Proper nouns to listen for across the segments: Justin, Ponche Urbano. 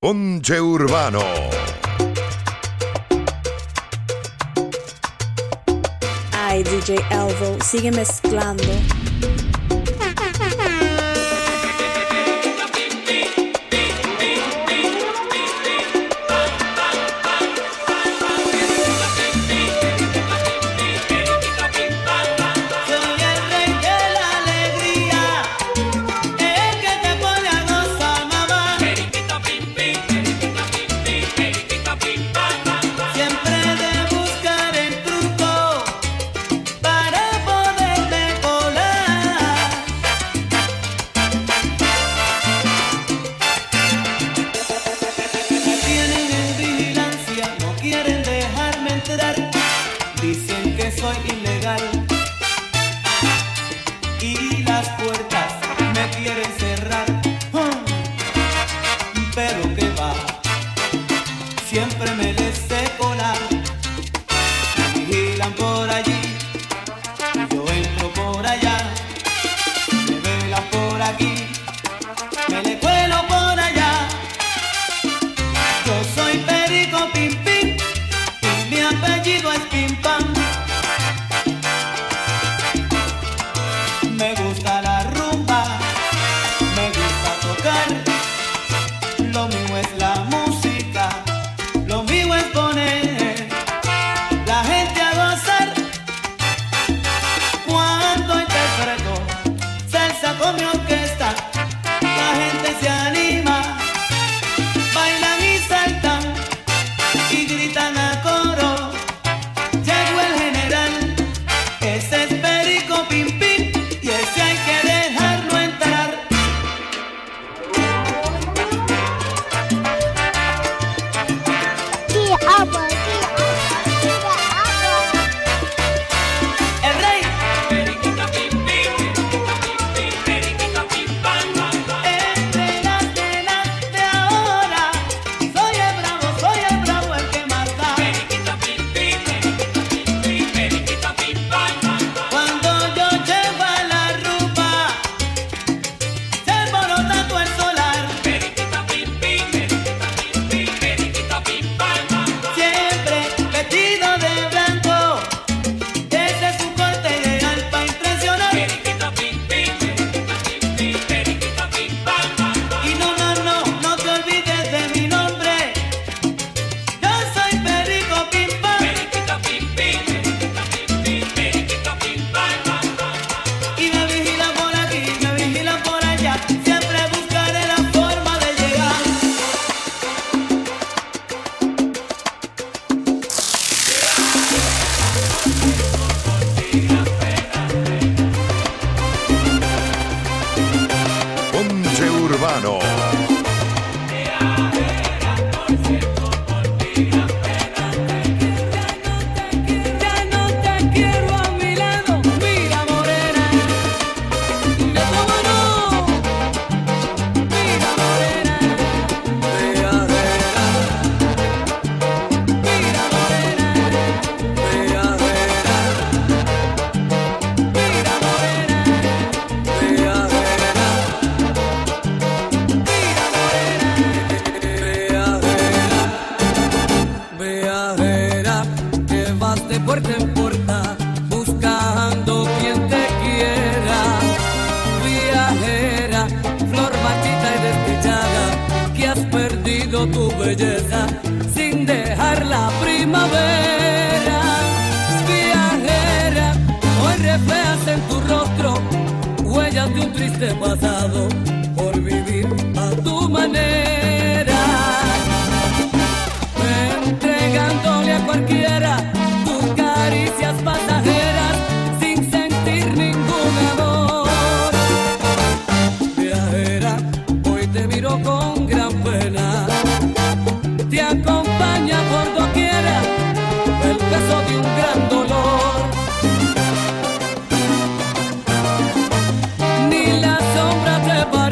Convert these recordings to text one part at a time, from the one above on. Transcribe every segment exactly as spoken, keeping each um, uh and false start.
Ponche Urbano. Ay, D J Elvo, sigue mezclando. Dicen que soy ilegal y las puertas me quieren cerrar, pero que va, siempre me les sé colar. Me vigilan por allí, yo entro por allá, me velan por aquí, me le cuelo por allá. Yo soy Perico Pim Pim y mi apellido es Pim Pam. Tu belleza sin dejar la primavera, viajera, hoy reflejas en tu rostro huellas de un triste pasado por vivir a tu manera, entregándole a cualquiera tus caricias pasajeras sin sentir ningún amor. Viajera, hoy te miro con gran pena. Te acompaña por doquiera el peso de un gran dolor. Ni la sombra te va.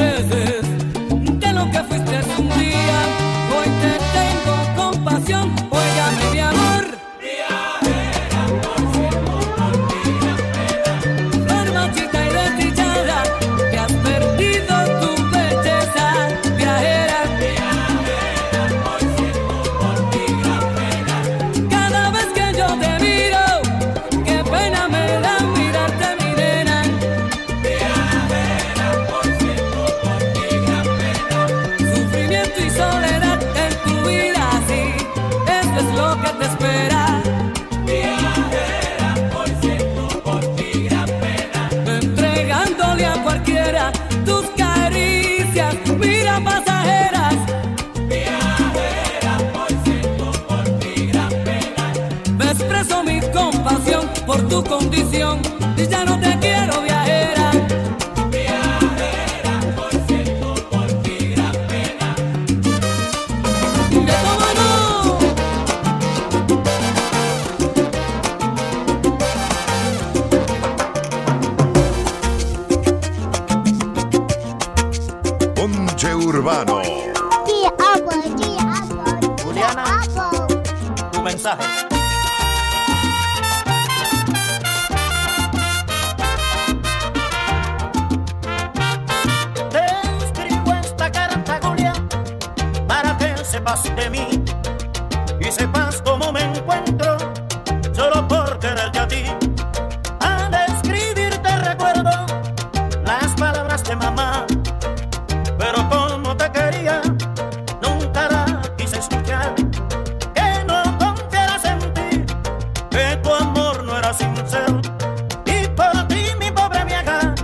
tu condición y ya no te quiero viajera. Viajera, hoy siento por ti gran pena. ¡De cómo no! Ponche Urbano. ¡Di Apple, di Apple! Juliana, tu mensaje. De mí y sepas cómo me encuentro solo por quererte a ti. Al escribirte recuerdo las palabras de mamá, pero como te quería nunca la quise escuchar. Que no confiaras en ti, que tu amor no era sincero y por ti mi pobre vieja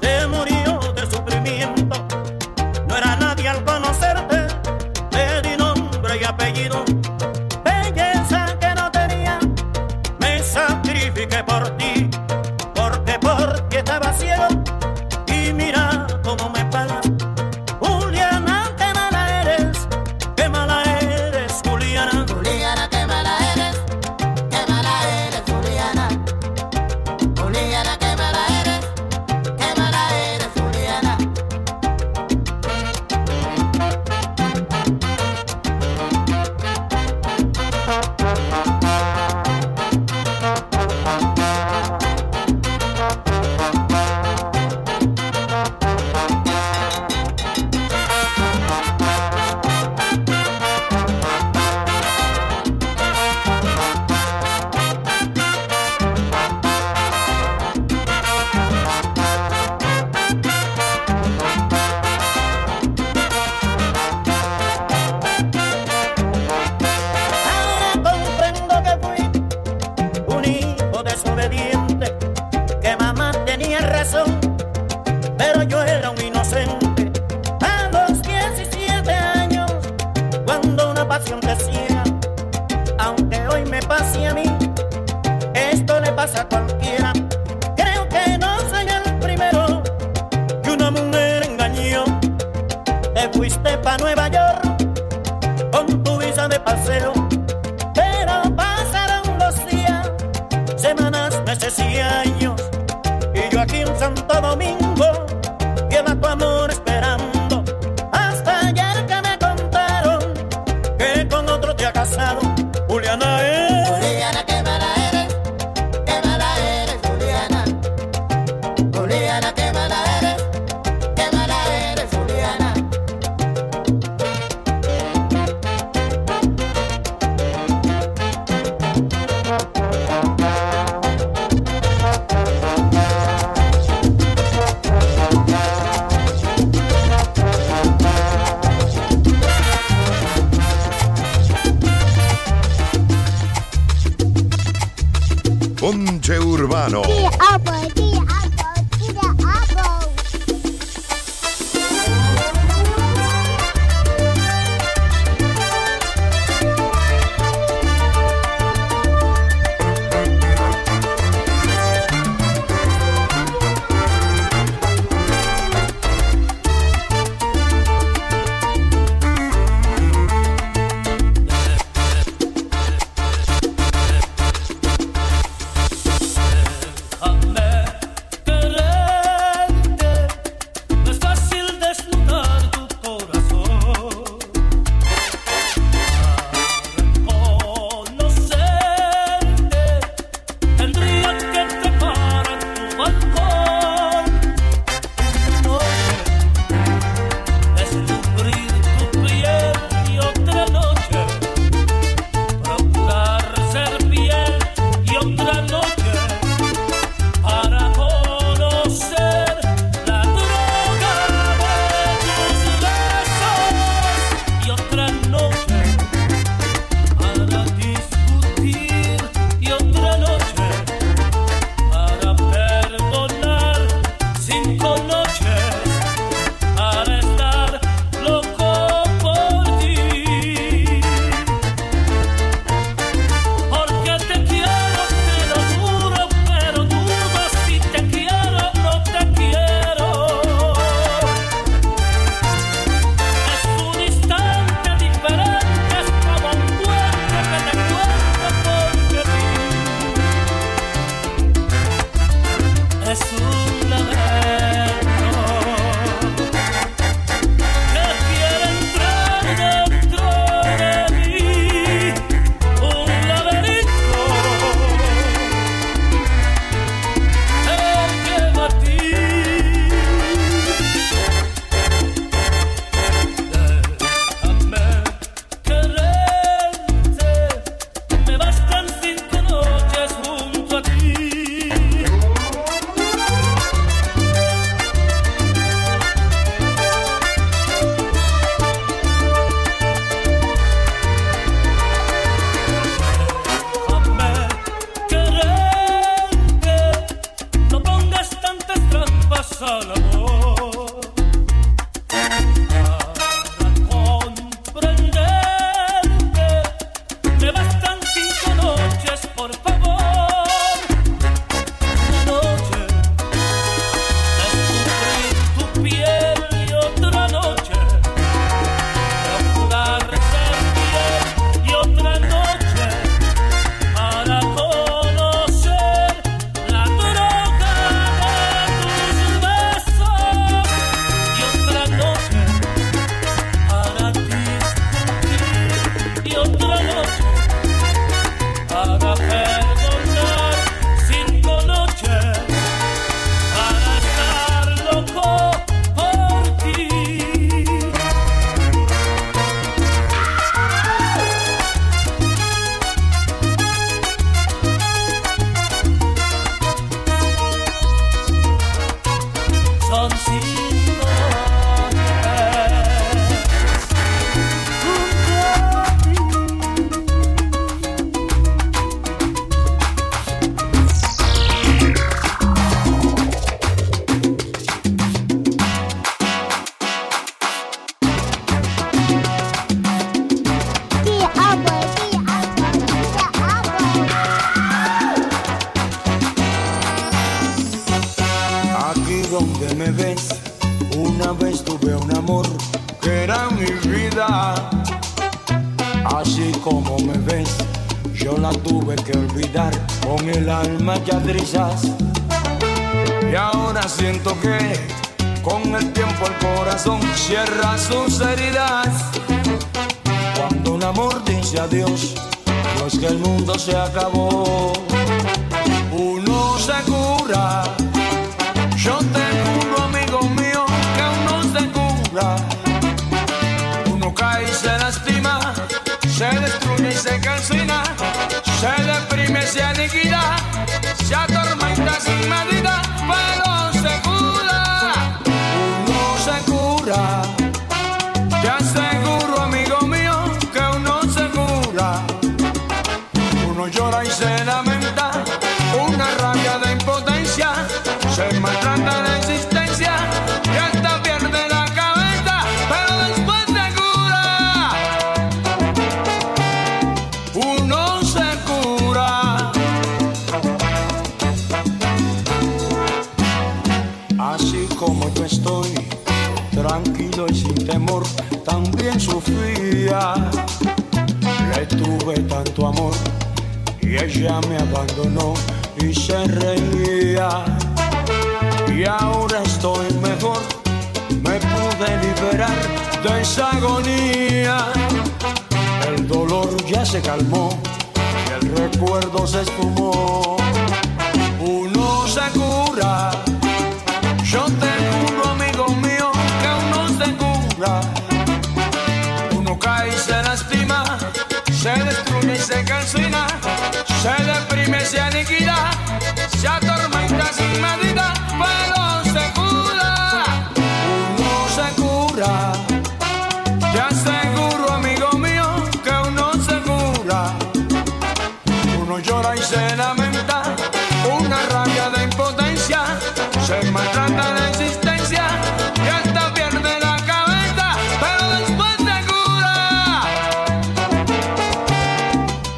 se murió de sufrimiento. No era nadie al conocerte. Apellido, belleza que no tenía, me sacrifiqué por ti, porque por ti estaba ciego y mira cómo me paga. Juliana, qué mala eres, qué mala eres, Juliana. Juliana, qué mala eres, qué mala eres, Juliana. Juliana, qué mala eres, qué mala eres, Juliana. Pero yo era un inocente. A los diecisiete años, cuando una pasión decía, aunque hoy me pase a mí, esto le pasa a cualquiera. Creo que no soy el primero que una mujer engañó. Te fuiste pa' Nueva York con tu visa de paseo, pero pasaron los días, semanas, meses y años. Aquí en Santo Domingo lleva tu amor esperando. Hasta ayer que me contaron que con otro te ha casado. Juliana es Juliana, qué mala eres, qué mala eres, Juliana. Juliana, qué mala eres, qué mala eres, Juliana. Ponche Urbano. The apple, the apple, the apple. Amen. la tuve que olvidar con el alma ya trizas. Y ahora siento que con el tiempo el corazón cierra sus heridas. Cuando un amor dice adiós, no es que el mundo se acabó. Uno se cura, yo te juro, amigo mío, que uno se cura. Uno cae y se lastima, se destruye y se calcina, se deprime, se aniquila, se atormenta sin medida, pero se cura. Uno se cura, te aseguro, amigo mío, que uno se cura. Uno llora y se lamenta, una rabia de impotencia, se maltrata la existencia y hasta pierde la cabeza, pero después se cura. Uno se cura. Así como yo estoy, tranquilo y sin temor, también sufría. Le tuve tanto amor y ella me abandonó y se reía. Y ahora estoy mejor, me pude liberar de esa agonía. El dolor ya se calmó y el recuerdo se esfumó. Uno se cura, yo te juro, amigo mío, que uno se cura. Uno cae y se lastima, se destruye y se calcina, se deprime, se aniquila, se atormenta sin medida, pero se cura. Uno se cura, te aseguro, amigo mío, que uno se cura. Uno llora y se lamenta, una rabia de impotencia, se maltrata la existencia y hasta pierde la cabeza, pero después se cura.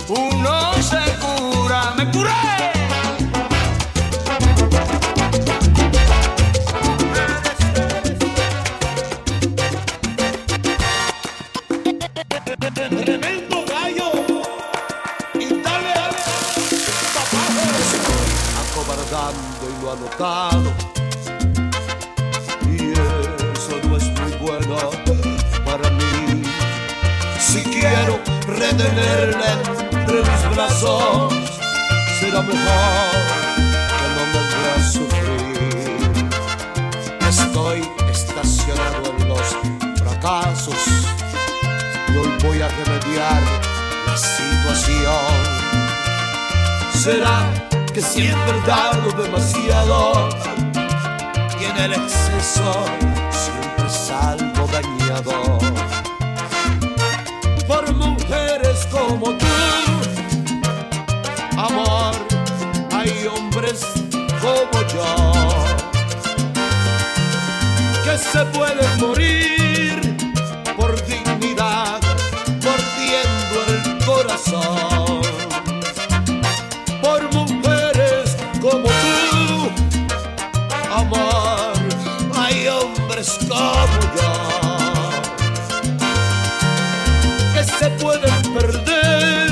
Uno se cura, me curé. Y lo ha notado, y eso no es muy bueno para mí. Si quiero retenerla entre mis brazos, será mejor que no me haga sufrir. Estoy estacionado en los fracasos y hoy voy a remediar la situación. Será que siempre darlo demasiado y en el exceso siempre salgo dañado. Por mujeres como tú, amor, hay hombres como yo que se pueden morir por dignidad, mordiendo el corazón. Por como tú, amor, hay hombres como yo que se pueden perder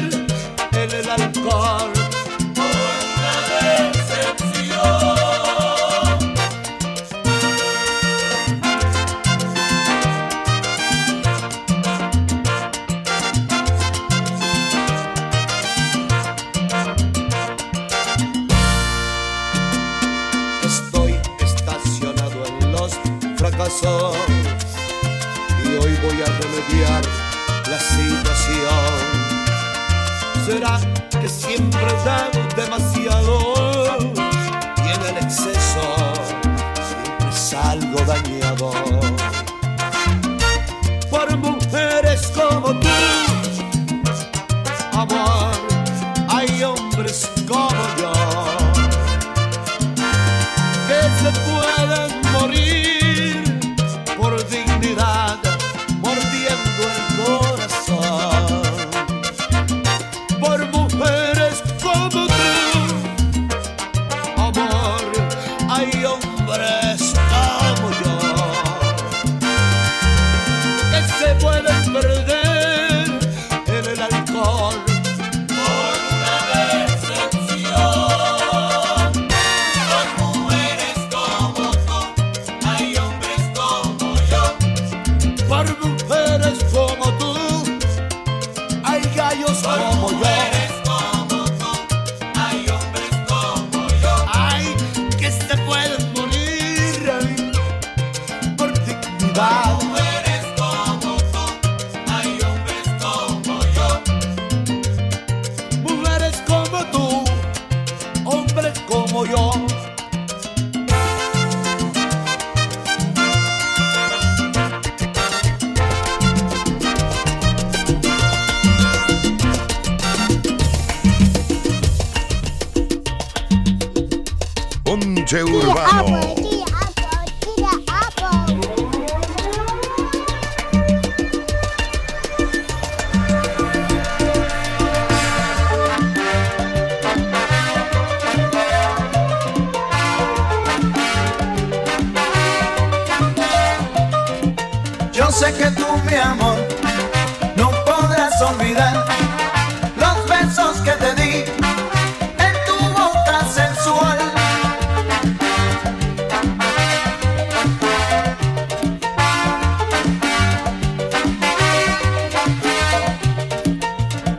en el alcohol o en la decepción. Y hoy voy a remediar la situación. Será que siempre damos demasiado y en el exceso siempre salgo dañado. Por mujeres como tú, amor, hay hombres como yo que se pueden morir mordiendo el corazón. Por mujeres como tú, amor, hay hombres como yo D J Urbano. Yo sé que tú, mi amor, no podrás olvidar los besos que te di en tu boca sensual.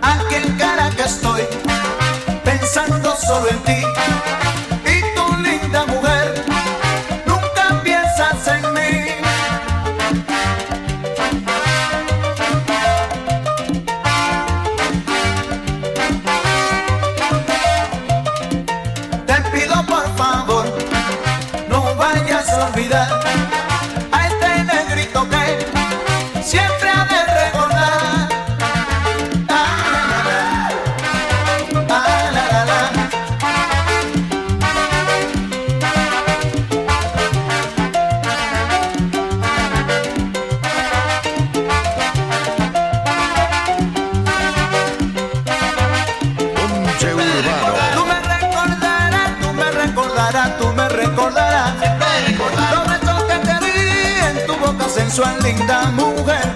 Aquí en cara que estoy pensando solo en ti. Linda mujer,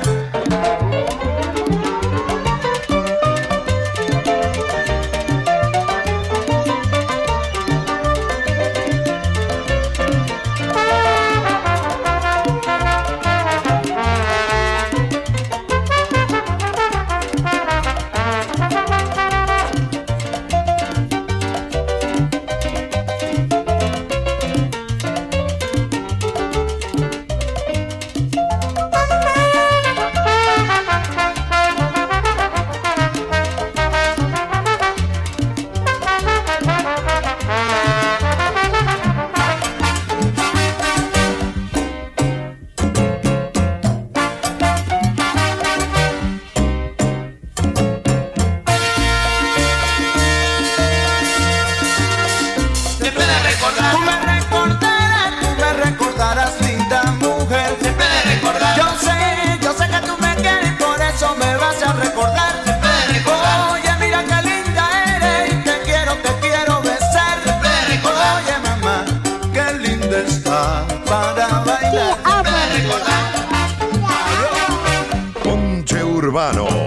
Ponche Urbano.